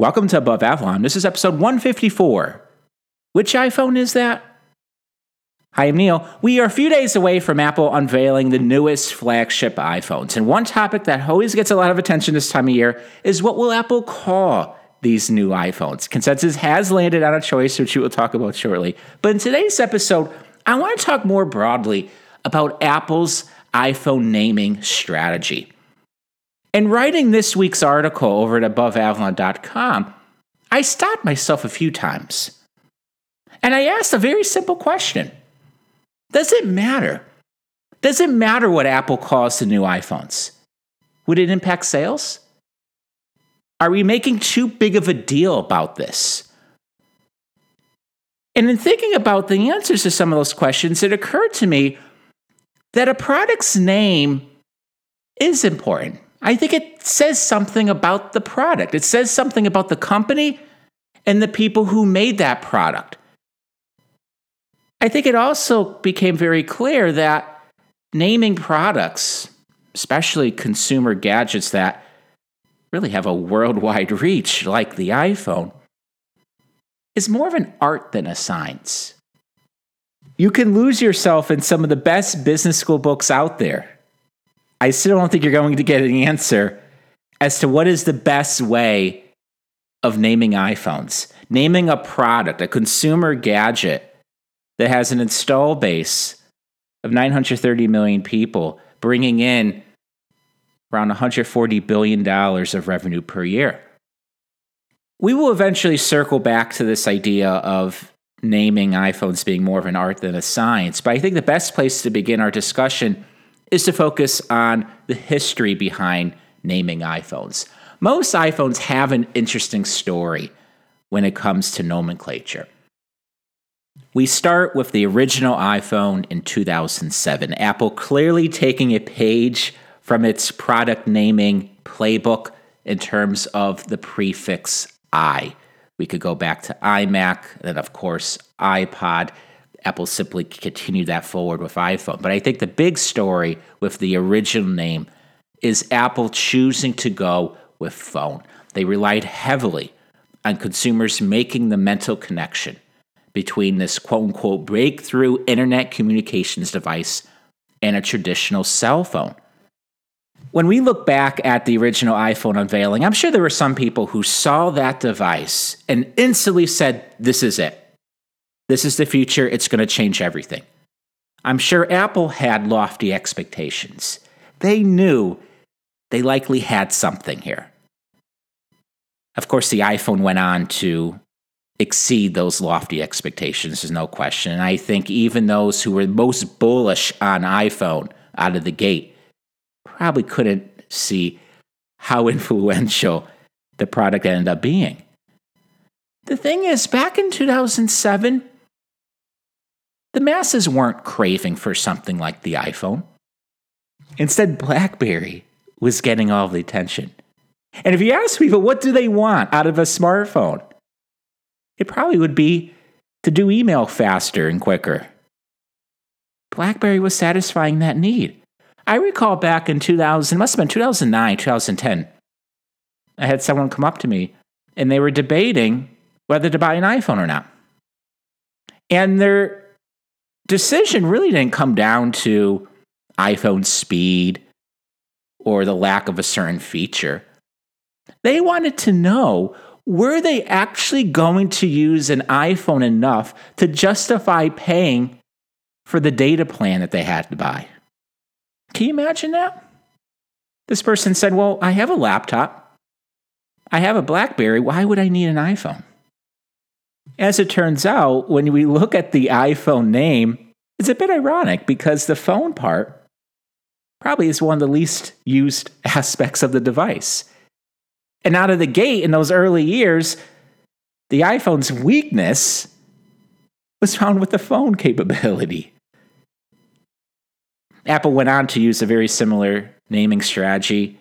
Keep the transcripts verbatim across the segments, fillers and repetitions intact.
Welcome to Above Avalon. This is episode one fifty-four. Which iPhone is that? Hi, I'm Neil. We are a few days away from Apple unveiling the newest flagship iPhones. And one topic that always gets a lot of attention this time of year is what will Apple call these new iPhones? Consensus has landed on a choice, which we will talk about shortly. But in today's episode, I want to talk more broadly about Apple's iPhone naming strategy. In writing this week's article over at above avalon dot com, I stopped myself a few times. And I asked a very simple question. Does it matter? Does it matter what Apple calls the new iPhones? Would it impact sales? Are we making too big of a deal about this? And in thinking about the answers to some of those questions, it occurred to me that a product's name is important. I think it says something about the product. It says something about the company and the people who made that product. I think it also became very clear that naming products, especially consumer gadgets that really have a worldwide reach, like the iPhone, is more of an art than a science. You can lose yourself in some of the best business school books out there. I still don't think you're going to get an answer as to what is the best way of naming iPhones, naming a product, a consumer gadget, that has an install base of nine hundred thirty million people, bringing in around one hundred forty billion dollars of revenue per year. We will eventually circle back to this idea of naming iPhones being more of an art than a science, but I think the best place to begin our discussion is to focus on the history behind naming iPhones. Most iPhones have an interesting story when it comes to nomenclature. We start with the original iPhone in two thousand seven. Apple clearly taking a page from its product naming playbook in terms of the prefix I. We could go back to iMac, then of course iPod. Apple simply continued that forward with iPhone. But I think the big story with the original name is Apple choosing to go with phone. They relied heavily on consumers making the mental connection between this quote-unquote breakthrough internet communications device and a traditional cell phone. When we look back at the original iPhone unveiling, I'm sure there were some people who saw that device and instantly said, this is it. This is the future. It's going to change everything. I'm sure Apple had lofty expectations. They knew they likely had something here. Of course, the iPhone went on to exceed those lofty expectations, there's no question. And I think even those who were most bullish on iPhone out of the gate probably couldn't see how influential the product ended up being. The thing is, back in two thousand seven, the masses weren't craving for something like the iPhone. Instead, BlackBerry was getting all the attention. And if you ask people, what do they want out of a smartphone? It probably would be to do email faster and quicker. BlackBerry was satisfying that need. I recall back in two thousand, must have been two thousand nine, two thousand ten, I had someone come up to me and they were debating whether to buy an iPhone or not. And their decision really didn't come down to iPhone speed or the lack of a certain feature. They wanted to know, were they actually going to use an iPhone enough to justify paying for the data plan that they had to buy? Can you imagine that? This person said, well, I have a laptop. I have a BlackBerry. Why would I need an iPhone? As it turns out, when we look at the iPhone name, it's a bit ironic because the phone part probably is one of the least used aspects of the device. And out of the gate in those early years, the iPhone's weakness was found with the phone capability. Apple went on to use a very similar naming strategy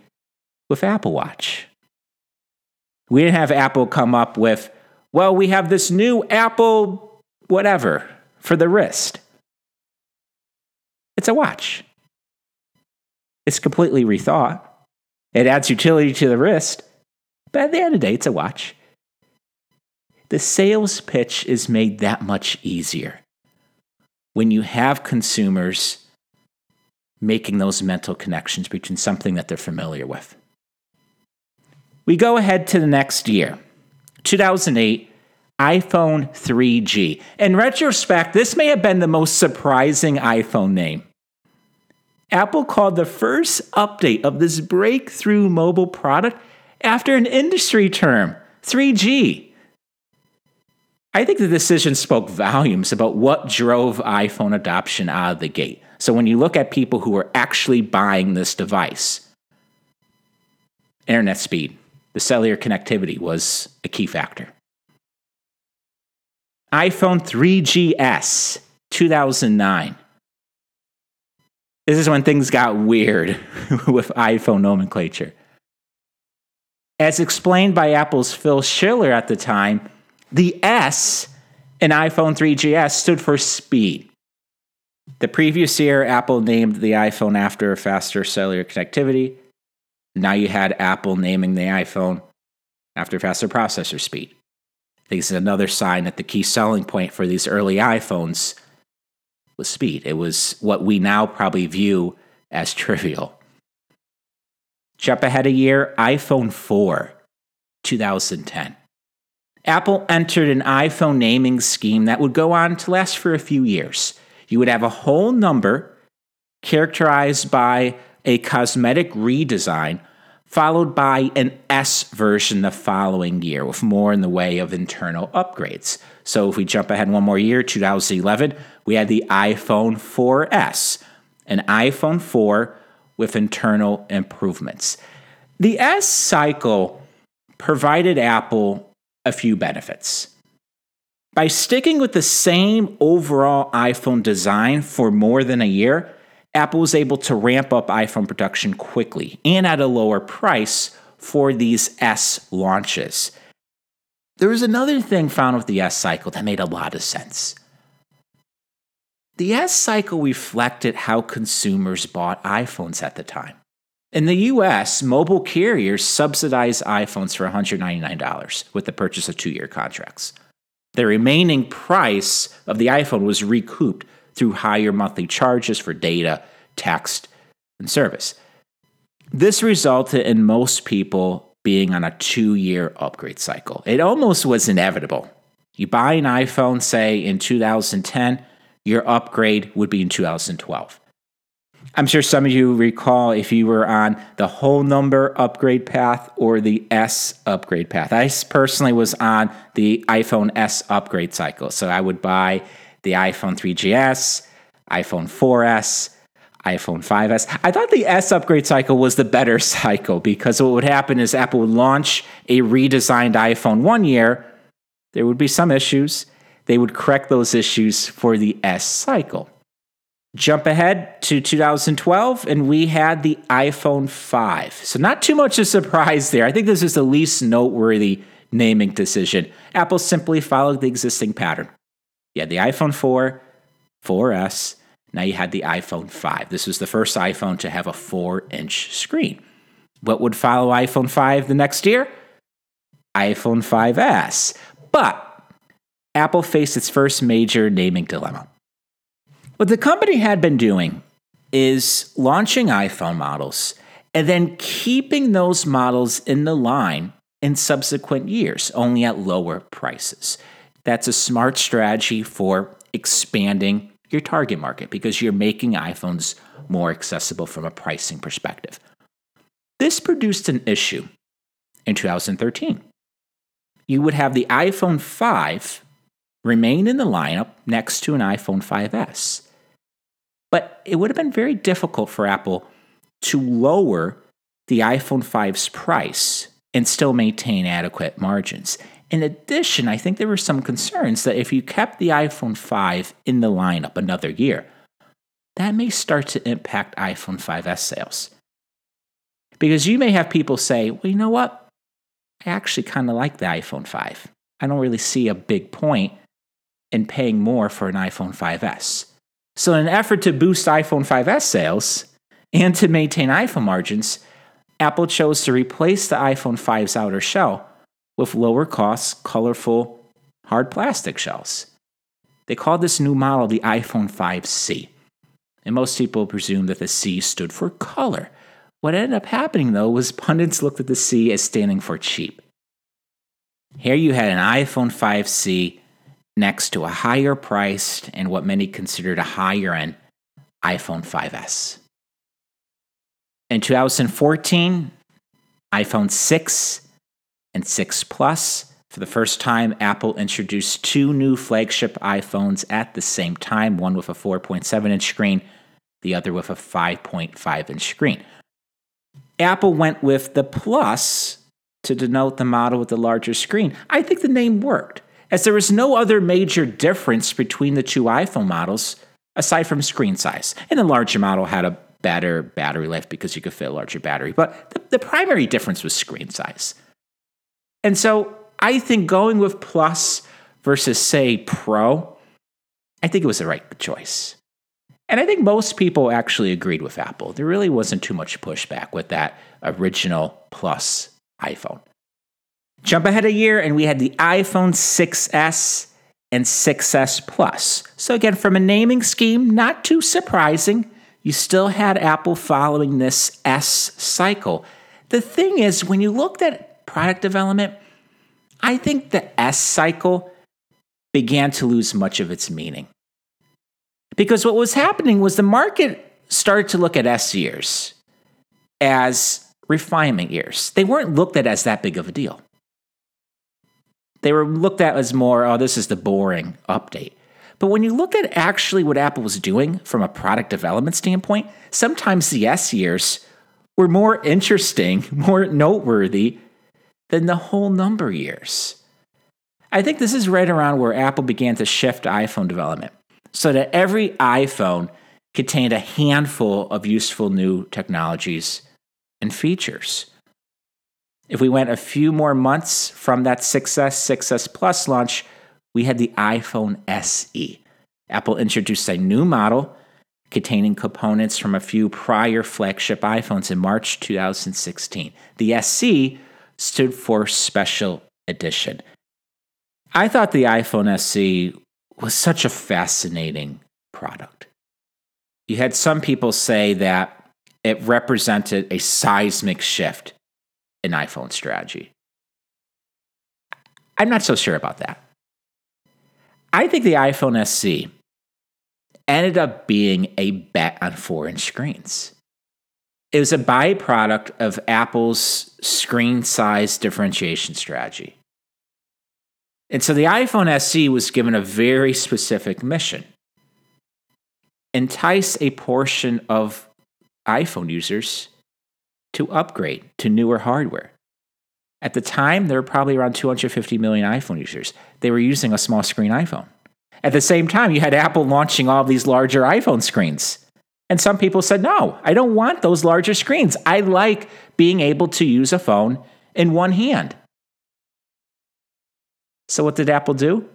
with Apple Watch. We didn't have Apple come up with, well, we have this new Apple whatever for the wrist. It's a watch. It's completely rethought. It adds utility to the wrist. But at the end of the day, it's a watch. the sales pitch is made that much easier when you have consumers making those mental connections between something that they're familiar with. We go ahead to the next year, two thousand eight, iPhone three G. In retrospect, this may have been the most surprising iPhone name. Apple called the first update of this breakthrough mobile product after an industry term, three G. I think the decision spoke volumes about what drove iPhone adoption out of the gate. So when you look at people who were actually buying this device, internet speed, the cellular connectivity was a key factor. iPhone three G S, two thousand nine. This is when things got weird with iPhone nomenclature. As explained by Apple's Phil Schiller at the time, the S in iPhone three G S stood for speed. The previous year, Apple named the iPhone after faster cellular connectivity. Now you had Apple naming the iPhone after faster processor speed. I think this is another sign that the key selling point for these early iPhones was speed. It was what we now probably view as trivial. Jump ahead a year, iPhone four, two thousand ten. Apple entered an iPhone naming scheme that would go on to last for a few years. You would have a whole number characterized by a cosmetic redesign, followed by an S version the following year with more in the way of internal upgrades. So if we jump ahead one more year, two thousand eleven, we had the iPhone four S, an iPhone four with internal improvements. The S cycle provided Apple a few benefits. By sticking with the same overall iPhone design for more than a year, Apple was able to ramp up iPhone production quickly and at a lower price for these S launches. There was another thing found with the S cycle that made a lot of sense. The S cycle reflected how consumers bought iPhones at the time. In the U S, mobile carriers subsidized iPhones for one hundred ninety-nine dollars with the purchase of two-year contracts. The remaining price of the iPhone was recouped through higher monthly charges for data, text, and service. This resulted in most people being on a two-year upgrade cycle. It almost was inevitable. You buy an iPhone, say, in two thousand ten, your upgrade would be in two thousand twelve. I'm sure some of you recall if you were on the whole number upgrade path or the S upgrade path. I personally was on the iPhone S upgrade cycle, so I would buy the iPhone three G S, iPhone four S, iPhone five S. I thought the S upgrade cycle was the better cycle because what would happen is Apple would launch a redesigned iPhone one year. There would be some issues. They would correct those issues for the S cycle. Jump ahead to two thousand twelve, and we had the iPhone five. So not too much of a surprise there. I think this is the least noteworthy naming decision. Apple simply followed the existing pattern. You had the iPhone four, four S, now you had the iPhone five. This was the first iPhone to have a four-inch screen. What would follow iPhone five the next year? iPhone five S. But Apple faced its first major naming dilemma. What the company had been doing is launching iPhone models and then keeping those models in the line in subsequent years, only at lower prices. That's a smart strategy for expanding your target market because you're making iPhones more accessible from a pricing perspective. This produced an issue in two thousand thirteen. You would have the iPhone five remain in the lineup next to an iPhone five S. But it would have been very difficult for Apple to lower the iPhone five's price and still maintain adequate margins. In addition, I think there were some concerns that if you kept the iPhone five in the lineup another year, that may start to impact iPhone five S sales. Because you may have people say, well, you know what? I actually kind of like the iPhone five. I don't really see a big point in paying more for an iPhone five S. So in an effort to boost iPhone five S sales and to maintain iPhone margins, Apple chose to replace the iPhone five's outer shell with lower-cost, colorful hard plastic shells. They called this new model the iPhone five C. And most people presumed that the C stood for color. What ended up happening, though, was pundits looked at the C as standing for cheap. Here you had an iPhone five C next to a higher-priced and what many considered a higher-end iPhone five S. In two thousand fourteen, iPhone six and six Plus, for the first time, Apple introduced two new flagship iPhones at the same time, one with a four point seven inch screen, the other with a five point five inch screen. Apple went with the Plus to denote the model with the larger screen. I think the name worked, as there was no other major difference between the two iPhone models aside from screen size. And the larger model had a better battery life because you could fit a larger battery. But the, the primary difference was screen size. And so I think going with Plus versus, say, Pro, I think it was the right choice. And I think most people actually agreed with Apple. There really wasn't too much pushback with that original Plus iPhone. Jump ahead a year, and we had the iPhone six S and six S Plus. So again, from a naming scheme, not too surprising, you still had Apple following this S cycle. The thing is, when you looked at product development, I think the S cycle began to lose much of its meaning. Because what was happening was the market started to look at S years as refinement years. They weren't looked at as that big of a deal. They were looked at as more, oh, this is the boring update. But when you look at actually what Apple was doing from a product development standpoint, sometimes the S years were more interesting, more noteworthy than the whole number years. I think this is right around where Apple began to shift iPhone development so that every iPhone contained a handful of useful new technologies and features. If we went a few more months from that six S, six S Plus launch, we had the iPhone S E. Apple introduced a new model containing components from a few prior flagship iPhones in March two thousand sixteen. The S E stood for Special Edition. I thought the iPhone S E was such a fascinating product. You had some people say that it represented a seismic shift in iPhone strategy. I'm not so sure about that. I think the iPhone S E ended up being a bet on four-inch screens. It was a byproduct of Apple's screen size differentiation strategy. And so the iPhone S E was given a very specific mission: entice a portion of iPhone users to upgrade to newer hardware. At the time, there were probably around two hundred fifty million iPhone users. They were using a small screen iPhone. At the same time, you had Apple launching all these larger iPhone screens. And some people said, no, I don't want those larger screens. I like being able to use a phone in one hand. So what did Apple do?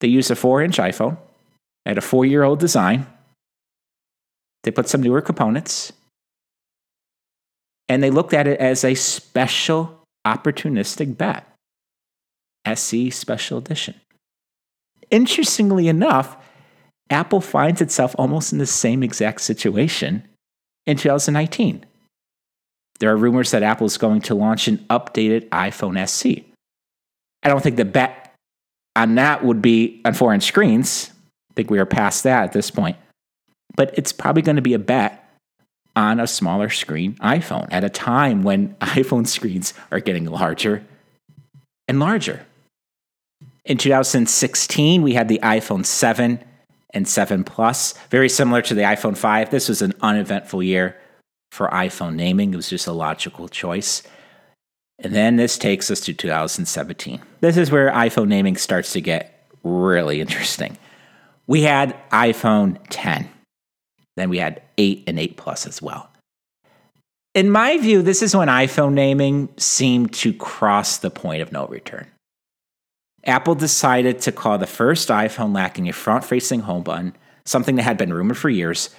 They used a four-inch iPhone. They had a four-year-old design. They put some newer components. And they looked at it as a special opportunistic bet. S E Special Edition. Interestingly enough, Apple finds itself almost in the same exact situation in two thousand nineteen. There are rumors that Apple is going to launch an updated iPhone S E. I don't think the bet on that would be on four-inch screens. I think we are past that at this point. But it's probably going to be a bet on a smaller screen iPhone at a time when iPhone screens are getting larger and larger. In two thousand sixteen, we had the iPhone seven and seven Plus, very similar to the iPhone five. This was an uneventful year for iPhone naming. It was just a logical choice. And then this takes us to two thousand seventeen. This is where iPhone naming starts to get really interesting. We had iPhone ten. Then we had eight and eight Plus as well. In my view, this is when iPhone naming seemed to cross the point of no return. Apple decided to call the first iPhone lacking a front-facing home button, something that had been rumored for years,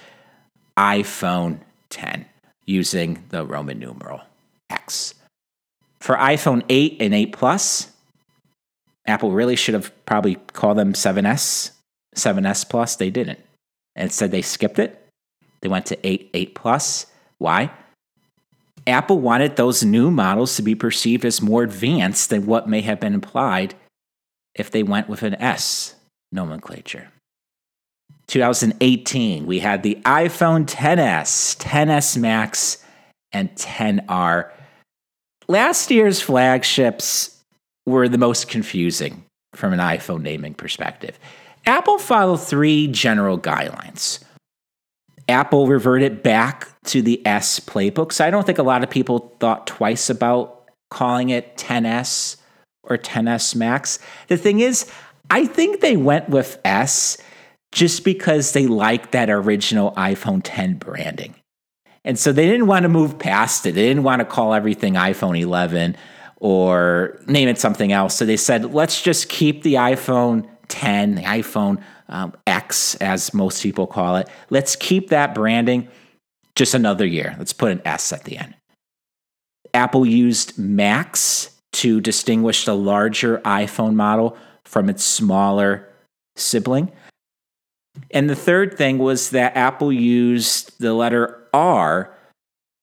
iPhone ten, using the Roman numeral X. For iPhone eight and eight Plus, Apple really should have probably called them seven S, seven S Plus. They didn't. Instead, they skipped it. They went to eight, eight Plus. Why? Apple wanted those new models to be perceived as more advanced than what may have been implied if they went with an S nomenclature. twenty eighteen, we had the iPhone X S, X S Max, and X R. Last year's flagships were the most confusing from an iPhone naming perspective. Apple followed three general guidelines. Apple reverted back to the S playbook, so I don't think a lot of people thought twice about calling it X S or X S Max. The thing is, I think they went with S just because they liked that original iPhone X branding. And so they didn't want to move past it. They didn't want to call everything iPhone eleven or name it something else. So they said, let's just keep the iPhone X, the iPhone um, X, as most people call it. Let's keep that branding just another year. Let's put an S at the end. Apple used Max to distinguish the larger iPhone model from its smaller sibling. And the third thing was that Apple used the letter R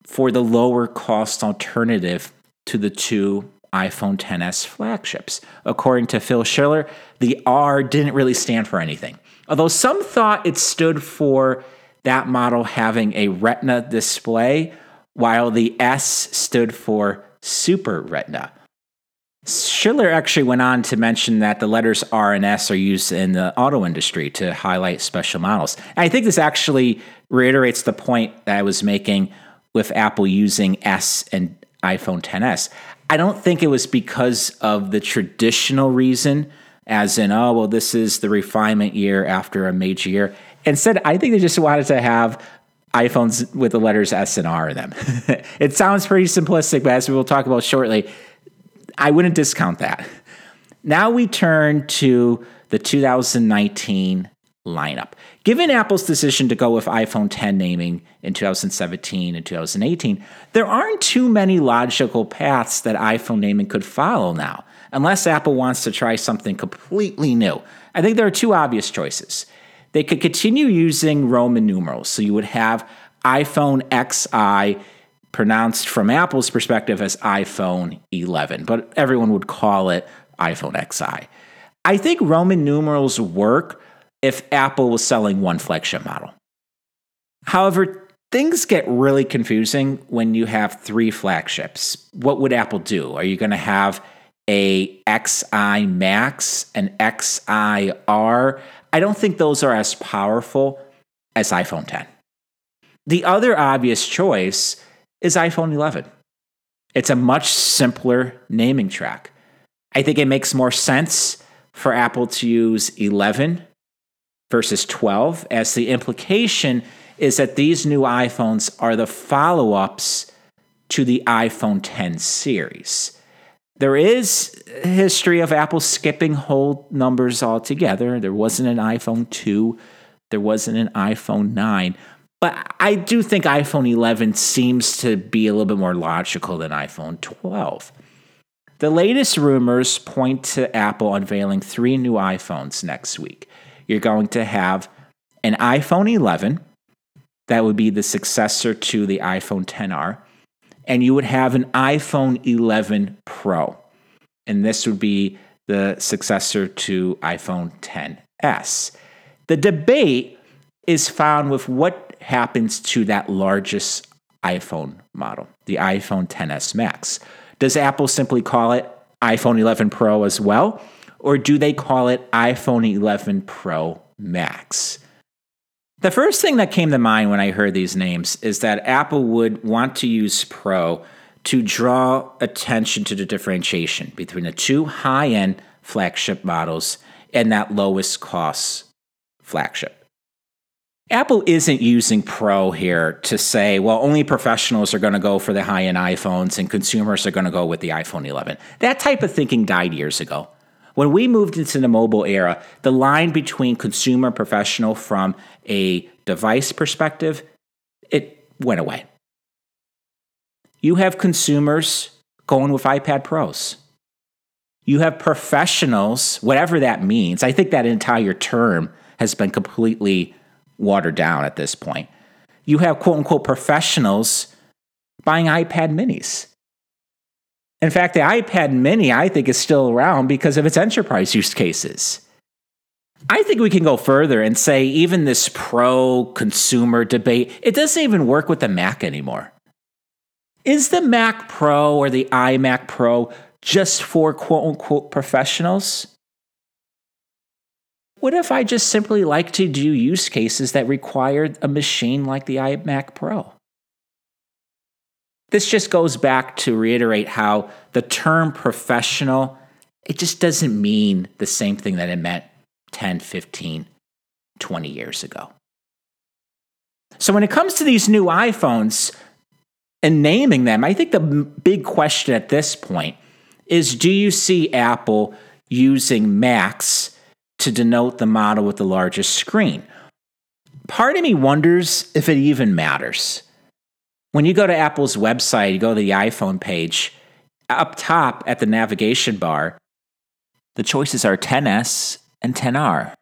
for the lower cost alternative to the two iPhone X S flagships. According to Phil Schiller, the R didn't really stand for anything, although some thought it stood for that model having a Retina display, while the S stood for Super Retina. Schiller actually went on to mention that the letters R and S are used in the auto industry to highlight special models. And I think this actually reiterates the point that I was making with Apple using S and iPhone X S. I don't think it was because of the traditional reason, as in, oh, well, this is the refinement year after a major year. Instead, I think they just wanted to have iPhones with the letters S and R in them. It sounds pretty simplistic, but as we will talk about shortly, I wouldn't discount that. Now we turn to the two thousand nineteen lineup. Given Apple's decision to go with iPhone X naming in two thousand seventeen and two thousand eighteen, there aren't too many logical paths that iPhone naming could follow now, unless Apple wants to try something completely new. I think there are two obvious choices. They could continue using Roman numerals, so you would have iPhone X I, pronounced from Apple's perspective as iPhone eleven, but everyone would call it iPhone X I. I think Roman numerals work if Apple was selling one flagship model. However, things get really confusing when you have three flagships. What would Apple do? Are you going to have a X I Max, an X I R? I don't think those are as powerful as iPhone X. The other obvious choice is iPhone eleven. It's a much simpler naming track. I think it makes more sense for Apple to use eleven versus twelve, as the implication is that these new iPhones are the follow-ups to the iPhone X series. There is a history of Apple skipping whole numbers altogether. There wasn't an iPhone two. There wasn't an iPhone nine. But I do think iPhone eleven seems to be a little bit more logical than iPhone twelve. The latest rumors point to Apple unveiling three new iPhones next week. You're going to have an iPhone eleven that would be the successor to the iPhone X R, and you would have an iPhone eleven Pro, and this would be the successor to iPhone X S. The debate is found with what happens to that largest iPhone model, the iPhone X S Max. Does Apple simply call it iPhone eleven Pro as well, or do they call it iPhone eleven Pro Max? The first thing that came to mind when I heard these names is that Apple would want to use Pro to draw attention to the differentiation between the two high-end flagship models and that lowest cost flagship. Apple isn't using Pro here to say, well, only professionals are going to go for the high-end iPhones and consumers are going to go with the iPhone eleven. That type of thinking died years ago. When we moved into the mobile era, the line between consumer and professional from a device perspective, it went away. You have consumers going with iPad Pros. You have professionals, whatever that means. I think that entire term has been completely watered down at this point. You have quote-unquote professionals buying iPad minis. In fact, the iPad mini, I think, is still around because of its enterprise use cases. I think we can go further and say even this pro-consumer debate, it doesn't even work with the Mac anymore. Is the Mac Pro or the iMac Pro just for quote-unquote professionals? What if I just simply like to do use cases that require a machine like the iMac Pro? This just goes back to reiterate how the term professional, it just doesn't mean the same thing that it meant ten, fifteen, twenty years ago. So when it comes to these new iPhones and naming them, I think the big question at this point is, do you see Apple using Macs to denote the model with the largest screen? Part of me wonders if it even matters. When you go to Apple's website, you go to the iPhone page, up top at the navigation bar, the choices are X S and X R.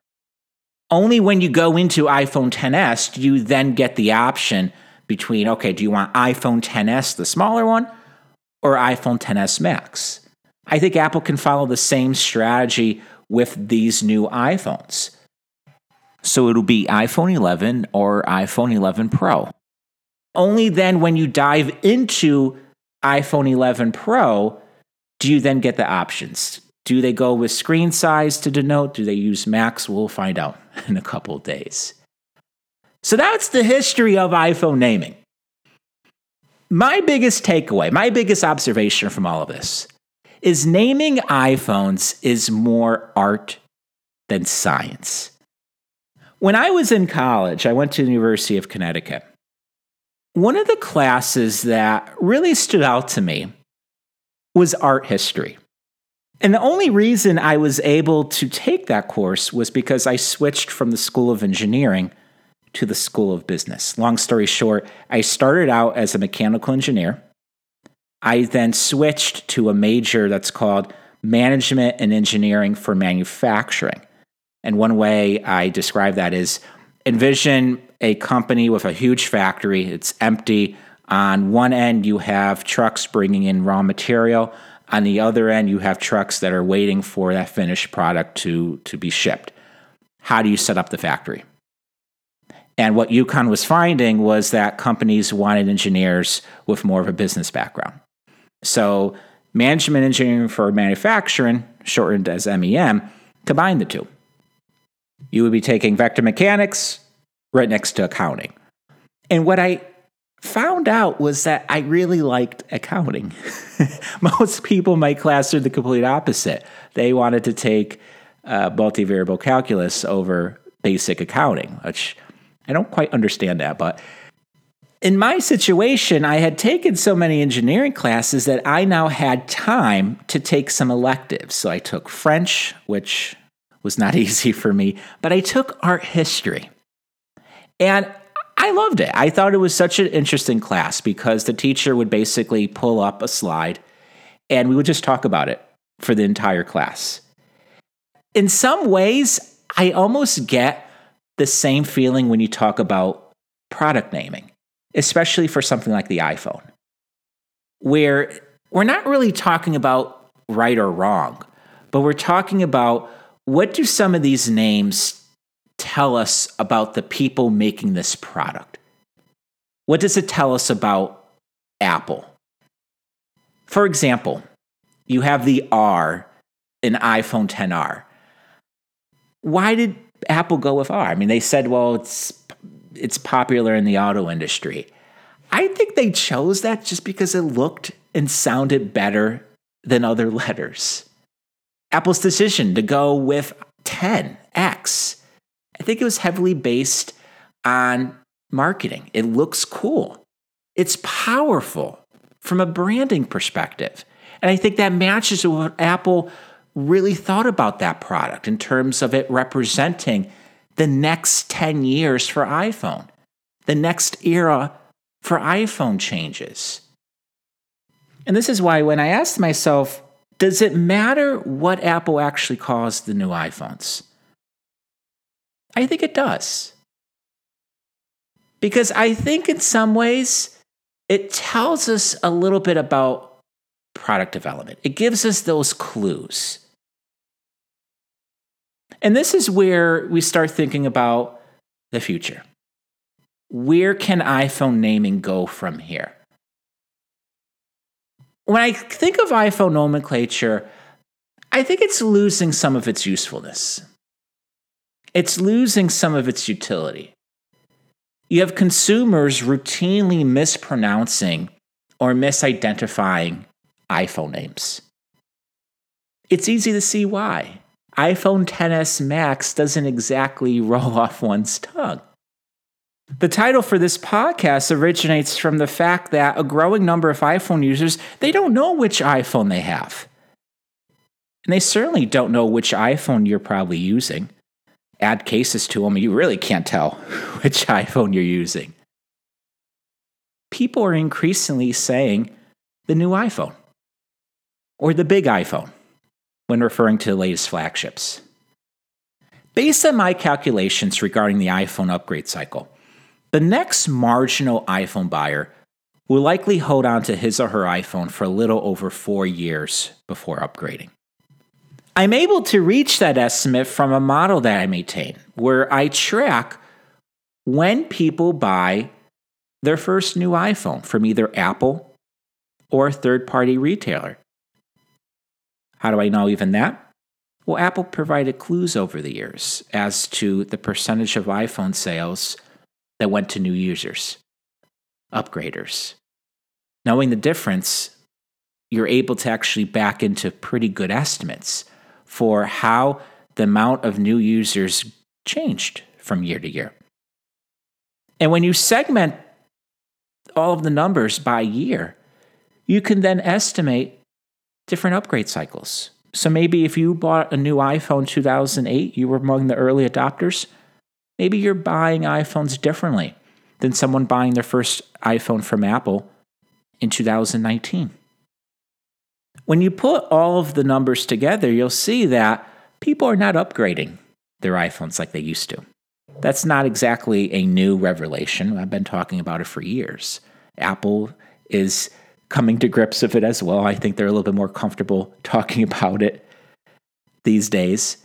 Only when you go into iPhone X S do you then get the option between, okay, do you want iPhone X S, the smaller one, or iPhone X S Max? I think Apple can follow the same strategy with these new iPhones. So it'll be iPhone eleven or iPhone eleven Pro. Only then when you dive into iPhone eleven Pro do you then get the options. Do they go with screen size to denote? Do they use Max? We'll find out in a couple of days. So that's the history of iPhone naming. My biggest takeaway, my biggest observation from all of this is naming iPhones is more art than science. When I was in college, I went to the University of Connecticut. One of the classes that really stood out to me was art history. And the only reason I was able to take that course was because I switched from the School of Engineering to the School of Business. Long story short, I started out as a mechanical engineer. I then switched to a major that's called Management and Engineering for Manufacturing. And one way I describe that is envision a company with a huge factory. It's empty. On one end, you have trucks bringing in raw material. On the other end, you have trucks that are waiting for that finished product to, to be shipped. How do you set up the factory? And what UConn was finding was that companies wanted engineers with more of a business background. So management engineering for manufacturing, shortened as M E M, combined the two. You would be taking vector mechanics right next to accounting. And what I found out was that I really liked accounting. Most people in my class are the complete opposite. They wanted to take uh, multivariable calculus over basic accounting, which I don't quite understand that. But in my situation, I had taken so many engineering classes that I now had time to take some electives. So I took French, which was not easy for me, but I took art history. And I loved it. I thought it was such an interesting class because the teacher would basically pull up a slide and we would just talk about it for the entire class. In some ways, I almost get the same feeling when you talk about product naming, especially for something like the iPhone, where we're not really talking about right or wrong, but we're talking about what do some of these names tell us about the people making this product? What does it tell us about Apple? For example, you have the R in iPhone X R. Why did Apple go with R? I mean, they said, well, it's it's popular in the auto industry. I think they chose that just because it looked and sounded better than other letters. Apple's decision to go with ten X, I think it was heavily based on marketing. It looks cool. It's powerful from a branding perspective. And I think that matches with what Apple really thought about that product in terms of it representing the next ten years for iPhone, the next era for iPhone changes. And this is why when I asked myself, Does it matter what Apple actually calls the new iPhones? I think it does. Because I think in some ways, it tells us a little bit about product development. It gives us those clues. And this is where we start thinking about the future. Where can iPhone naming go from here? When I think of iPhone nomenclature, I think it's losing some of its usefulness. It's losing some of its utility. You have consumers routinely mispronouncing or misidentifying iPhone names. It's easy to see why. iPhone X S Max doesn't exactly roll off one's tongue. The title for this podcast originates from the fact that a growing number of iPhone users, they don't know which iPhone they have. And they certainly don't know which iPhone you're probably using. Add cases to them, you really can't tell which iPhone you're using. People are increasingly saying the new iPhone or the big iPhone when referring to the latest flagships. Based on my calculations regarding the iPhone upgrade cycle, the next marginal iPhone buyer will likely hold on to his or her iPhone for a little over four years before upgrading. I'm able to reach that estimate from a model that I maintain, where I track when people buy their first new iPhone from either Apple or a third-party retailer. How do I know even that? Well, Apple provided clues over the years as to the percentage of iPhone sales that went to new users, upgraders. Knowing the difference, you're able to actually back into pretty good estimates for how the amount of new users changed from year to year. And when you segment all of the numbers by year, you can then estimate different upgrade cycles. So maybe if you bought a new iPhone two thousand eight, you were among the early adopters. Maybe you're buying iPhones differently than someone buying their first iPhone from Apple in two thousand nineteen. When you put all of the numbers together, you'll see that people are not upgrading their iPhones like they used to. That's not exactly a new revelation. I've been talking about it for years. Apple is coming to grips with it as well. I think they're a little bit more comfortable talking about it these days.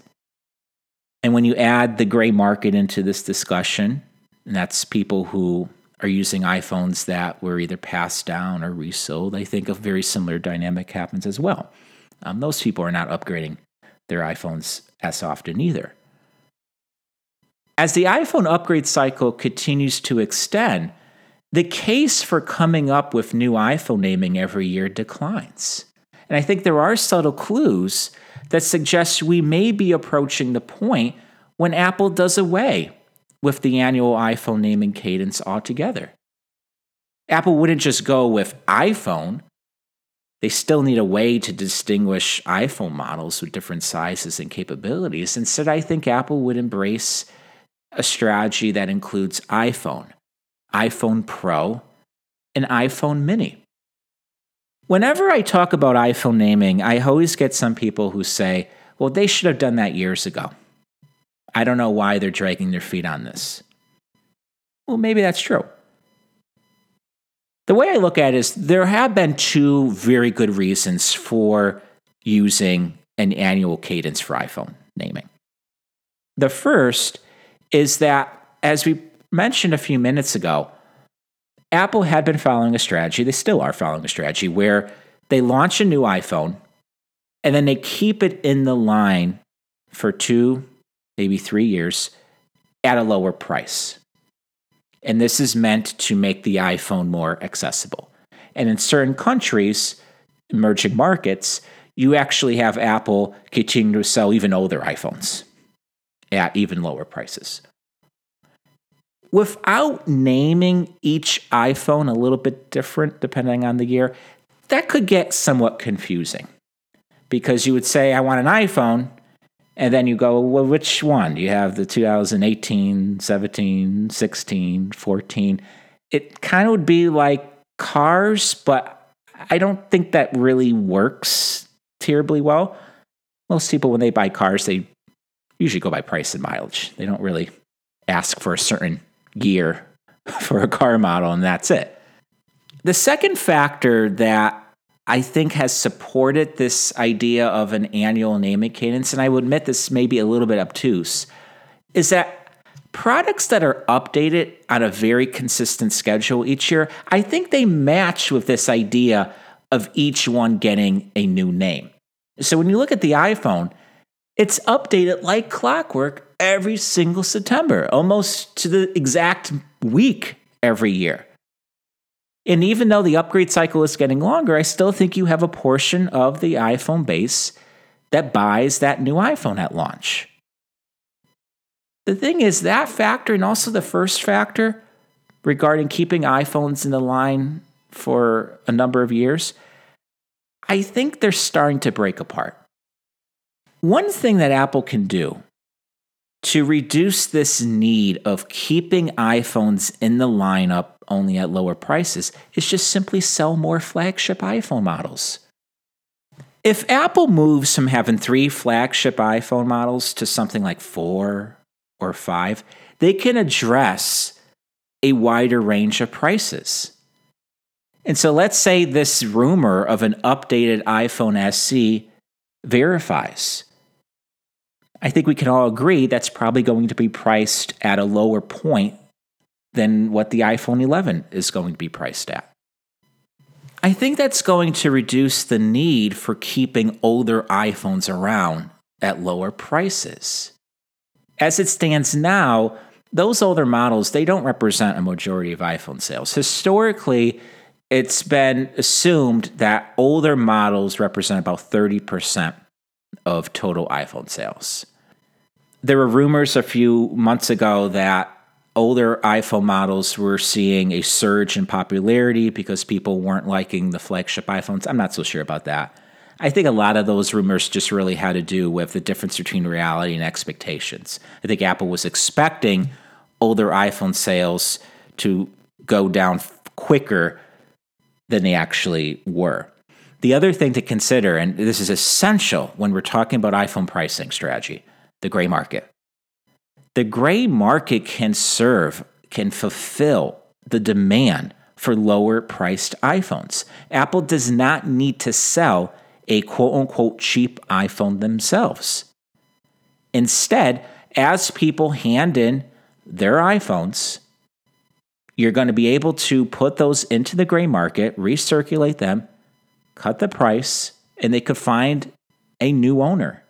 And when you add the gray market into this discussion, and that's people who are using iPhones that were either passed down or resold, I think a very similar dynamic happens as well. Um, those people are not upgrading their iPhones as often either. As the iPhone upgrade cycle continues to extend, the case for coming up with new iPhone naming every year declines. And I think there are subtle clues that suggests we may be approaching the point when Apple does away with the annual iPhone naming cadence altogether. Apple wouldn't just go with iPhone. They still need a way to distinguish iPhone models with different sizes and capabilities. Instead, I think Apple would embrace a strategy that includes iPhone, iPhone Pro, and iPhone Mini. Whenever I talk about iPhone naming, I always get some people who say, well, they should have done that years ago. I don't know why they're dragging their feet on this. Well, maybe that's true. The way I look at it is there have been two very good reasons for using an annual cadence for iPhone naming. The first is that, as we mentioned a few minutes ago, Apple had been following a strategy, they still are following a strategy, where they launch a new iPhone and then they keep it in the line for two, maybe three years at a lower price. And this is meant to make the iPhone more accessible. And in certain countries, emerging markets, you actually have Apple continue to sell even older iPhones at even lower prices. Without naming each iPhone a little bit different depending on the year, that could get somewhat confusing. Because you would say, I want an iPhone, and then you go, well, which one? You have the two thousand eighteen, seventeen, sixteen, fourteen. It kind of would be like cars, but I don't think that really works terribly well. Most people, when they buy cars, they usually go by price and mileage. They don't really ask for a certain year for a car model, and that's it. The second factor that I think has supported this idea of an annual naming cadence, and I would admit this may be a little bit obtuse, is that products that are updated on a very consistent schedule each year, I think they match with this idea of each one getting a new name. So when you look at the iPhone, it's updated like clockwork every single September, almost to the exact week every year. And even though the upgrade cycle is getting longer, I still think you have a portion of the iPhone base that buys that new iPhone at launch. The thing is, that factor, and also the first factor regarding keeping iPhones in the line for a number of years, I think they're starting to break apart. One thing that Apple can do to reduce this need of keeping iPhones in the lineup only at lower prices is just simply sell more flagship iPhone models. If Apple moves from having three flagship iPhone models to something like four or five, they can address a wider range of prices. And so let's say this rumor of an updated iPhone S E verifies. I think we can all agree that's probably going to be priced at a lower point than what the iPhone eleven is going to be priced at. I think that's going to reduce the need for keeping older iPhones around at lower prices. As it stands now, those older models, they don't represent a majority of iPhone sales. Historically, it's been assumed that older models represent about thirty percent of total iPhone sales. There were rumors a few months ago that older iPhone models were seeing a surge in popularity because people weren't liking the flagship iPhones. I'm not so sure about that. I think a lot of those rumors just really had to do with the difference between reality and expectations. I think Apple was expecting older iPhone sales to go down quicker than they actually were. The other thing to consider, and this is essential when we're talking about iPhone pricing strategy, the gray market. The gray market can serve, can fulfill the demand for lower-priced iPhones. Apple does not need to sell a quote-unquote cheap iPhone themselves. Instead, as people hand in their iPhones, you're going to be able to put those into the gray market, recirculate them, cut the price, and they could find a new owner.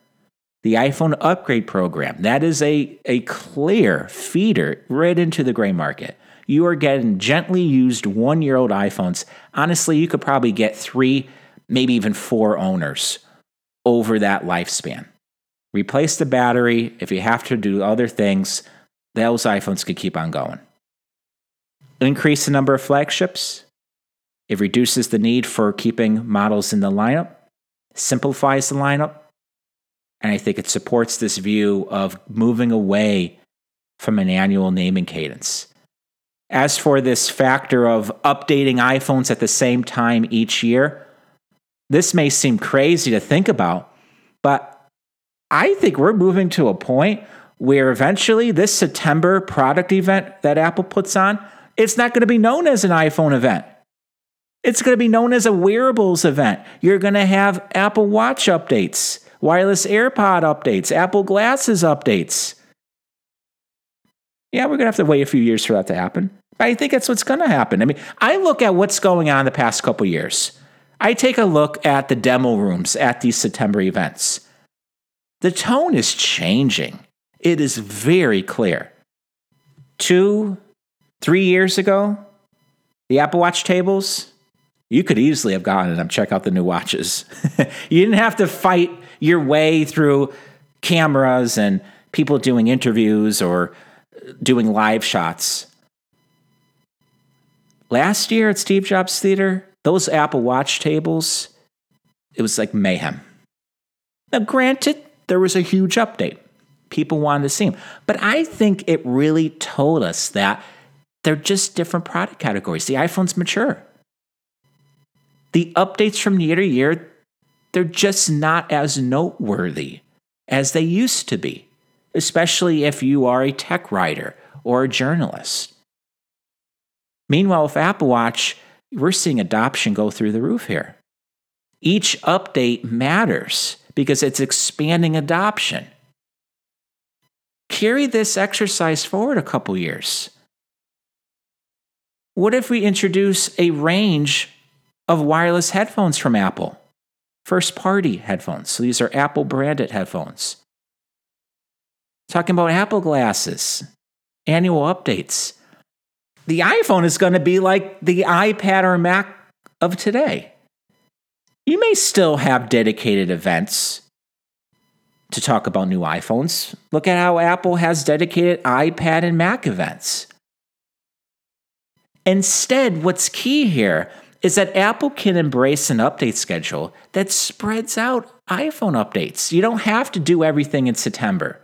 The iPhone upgrade program, that is a, a clear feeder right into the gray market. You are getting gently used one-year-old iPhones. Honestly, you could probably get three, maybe even four owners over that lifespan. Replace the battery. If you have to do other things, those iPhones could keep on going. Increase the number of flagships. It reduces the need for keeping models in the lineup, simplifies the lineup, and I think it supports this view of moving away from an annual naming cadence. As for this factor of updating iPhones at the same time each year, this may seem crazy to think about, but I think we're moving to a point where eventually this September product event that Apple puts on, it's not going to be known as an iPhone event. It's going to be known as a wearables event. You're going to have Apple Watch updates, wireless AirPod updates, Apple Glasses updates. Yeah, we're going to have to wait a few years for that to happen. But I think that's what's going to happen. I mean, I look at what's going on the past couple years. I take a look at the demo rooms at these September events. The tone is changing. It is very clear. Two, three years ago, the Apple Watch tables, you could easily have gotten them. Check out the new watches. You didn't have to fight your way through cameras and people doing interviews or doing live shots. Last year at Steve Jobs Theater, those Apple Watch tables, it was like mayhem. Now, granted, there was a huge update. People wanted to see them. But I think it really told us that they're just different product categories. The iPhone's mature. The updates from year to year, they're just not as noteworthy as they used to be, especially if you are a tech writer or a journalist. Meanwhile, with Apple Watch, we're seeing adoption go through the roof here. Each update matters because it's expanding adoption. Carry this exercise forward a couple years. What if we introduce a range of wireless headphones from Apple? First-party headphones. So these are Apple-branded headphones. Talking about Apple glasses, annual updates. The iPhone is going to be like the iPad or Mac of today. You may still have dedicated events to talk about new iPhones. Look at how Apple has dedicated iPad and Mac events. Instead, what's key here is that Apple can embrace an update schedule that spreads out iPhone updates. You don't have to do everything in September.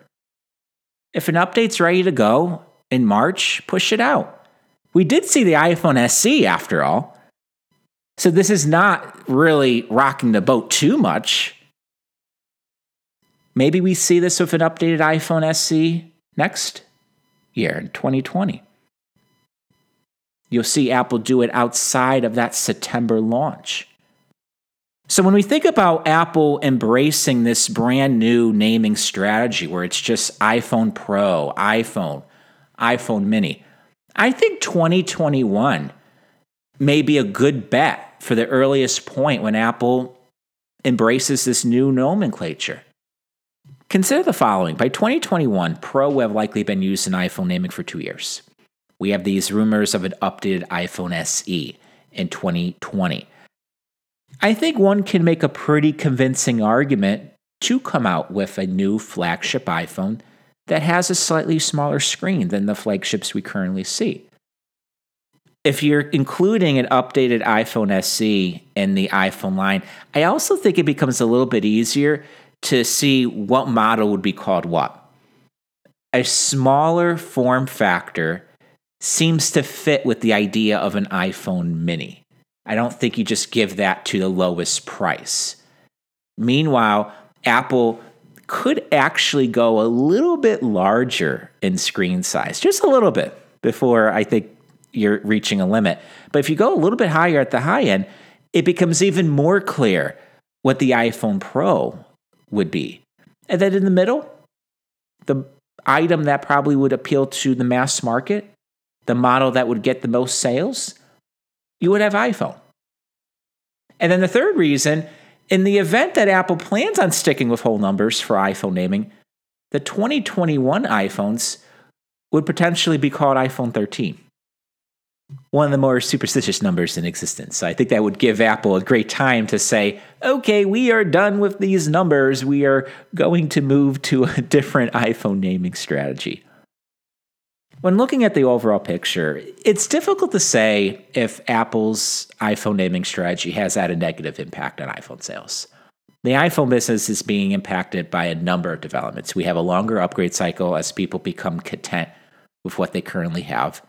If an update's ready to go in March, push it out. We did see the iPhone S E after all. So this is not really rocking the boat too much. Maybe we see this with an updated iPhone S E next year in twenty twenty. You'll see Apple do it outside of that September launch. So when we think about Apple embracing this brand new naming strategy where it's just iPhone Pro, iPhone, iPhone Mini, I think twenty twenty-one may be a good bet for the earliest point when Apple embraces this new nomenclature. Consider the following. By twenty twenty-one, Pro will have likely been used in iPhone naming for two years. We have these rumors of an updated iPhone S E in twenty twenty. I think one can make a pretty convincing argument to come out with a new flagship iPhone that has a slightly smaller screen than the flagships we currently see. If you're including an updated iPhone S E in the iPhone line, I also think it becomes a little bit easier to see what model would be called what. A smaller form factor seems to fit with the idea of an iPhone Mini. I don't think you just give that to the lowest price. Meanwhile, Apple could actually go a little bit larger in screen size, just a little bit, before I think you're reaching a limit. But if you go a little bit higher at the high end, it becomes even more clear what the iPhone Pro would be. And then in the middle, the item that probably would appeal to the mass market, the model that would get the most sales, you would have iPhone. And then the third reason, in the event that Apple plans on sticking with whole numbers for iPhone naming, the twenty twenty-one iPhones would potentially be called iPhone thirteen, one of the more superstitious numbers in existence. So I think that would give Apple a great time to say, okay, we are done with these numbers. We are going to move to a different iPhone naming strategy. When looking at the overall picture, it's difficult to say if Apple's iPhone naming strategy has had a negative impact on iPhone sales. The iPhone business is being impacted by a number of developments. We have a longer upgrade cycle as people become content with what they currently have.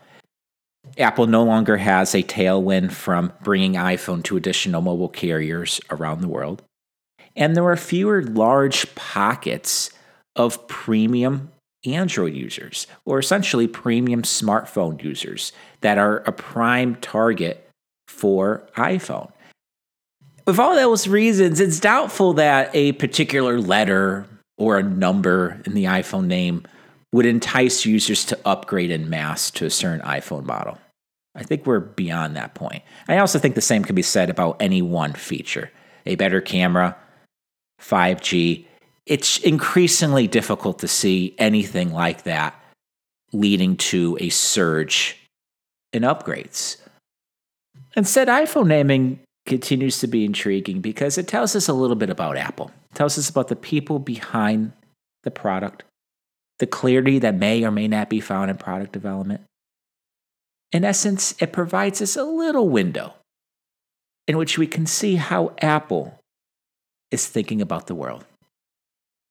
Apple no longer has a tailwind from bringing iPhone to additional mobile carriers around the world. And there are fewer large pockets of premium Android users, or essentially premium smartphone users that are a prime target for iPhone. With all those reasons, it's doubtful that a particular letter or a number in the iPhone name would entice users to upgrade en masse to a certain iPhone model. I think we're beyond that point. I also think the same can be said about any one feature. A better camera, five G, it's increasingly difficult to see anything like that leading to a surge in upgrades. Instead, iPhone naming continues to be intriguing because it tells us a little bit about Apple. It tells us about the people behind the product, the clarity that may or may not be found in product development. In essence, it provides us a little window in which we can see how Apple is thinking about the world.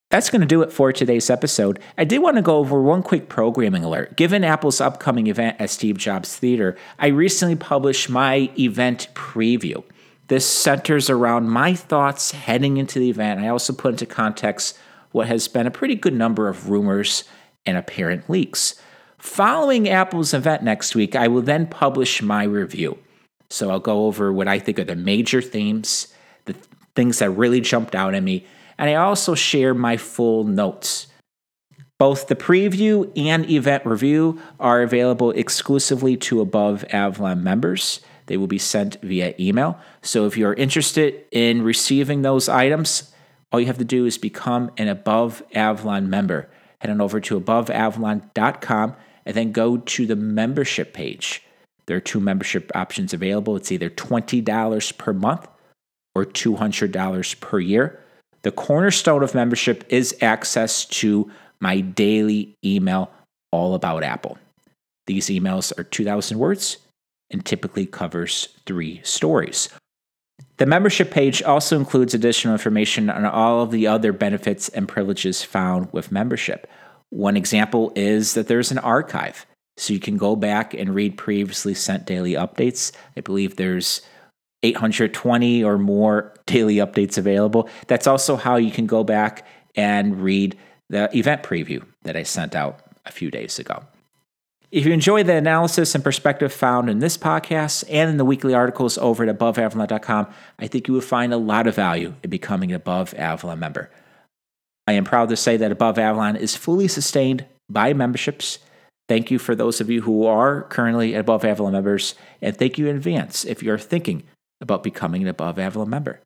That's going to do it for today's episode. I did want to go over one quick programming alert. Given Apple's upcoming event at Steve Jobs Theater, I recently published my event preview. This centers around my thoughts heading into the event. I also put into context what has been a pretty good number of rumors and apparent leaks. Following Apple's event next week, I will then publish my review. So I'll go over what I think are the major themes, the things that really jumped out at me, and I also share my full notes. Both the preview and event review are available exclusively to Above Avalon members. They will be sent via email. So if you're interested in receiving those items, all you have to do is become an Above Avalon member. Head on over to above avalon dot com and then go to the membership page. There are two membership options available. It's either twenty dollars per month or two hundred dollars per year. The cornerstone of membership is access to my daily email all about Apple. These emails are two thousand words and typically covers three stories. The membership page also includes additional information on all of the other benefits and privileges found with membership. One example is that there's an archive, so you can go back and read previously sent daily updates. I believe there's eight hundred twenty or more daily updates available. That's also how you can go back and read the event preview that I sent out a few days ago. If you enjoy the analysis and perspective found in this podcast and in the weekly articles over at above avalon dot com, I think you will find a lot of value in becoming an Above Avalon member. I am proud to say that Above Avalon is fully sustained by memberships. Thank you for those of you who are currently Above Avalon members, and thank you in advance if you're thinking about becoming an Above Avalon member.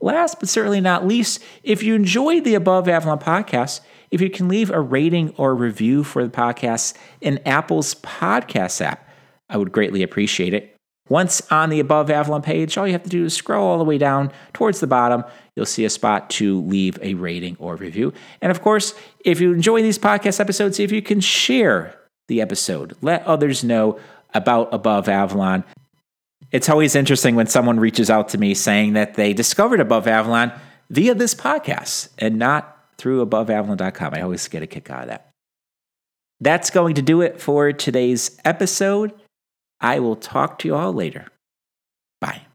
Last but certainly not least, if you enjoyed the Above Avalon podcast, if you can leave a rating or review for the podcast in Apple's podcast app, I would greatly appreciate it. Once on the Above Avalon page, all you have to do is scroll all the way down towards the bottom. You'll see a spot to leave a rating or review. And of course, if you enjoy these podcast episodes, if you can share the episode, let others know about Above Avalon. It's always interesting when someone reaches out to me saying that they discovered Above Avalon via this podcast and not through above avalon dot com. I always get a kick out of that. That's going to do it for today's episode. I will talk to you all later. Bye.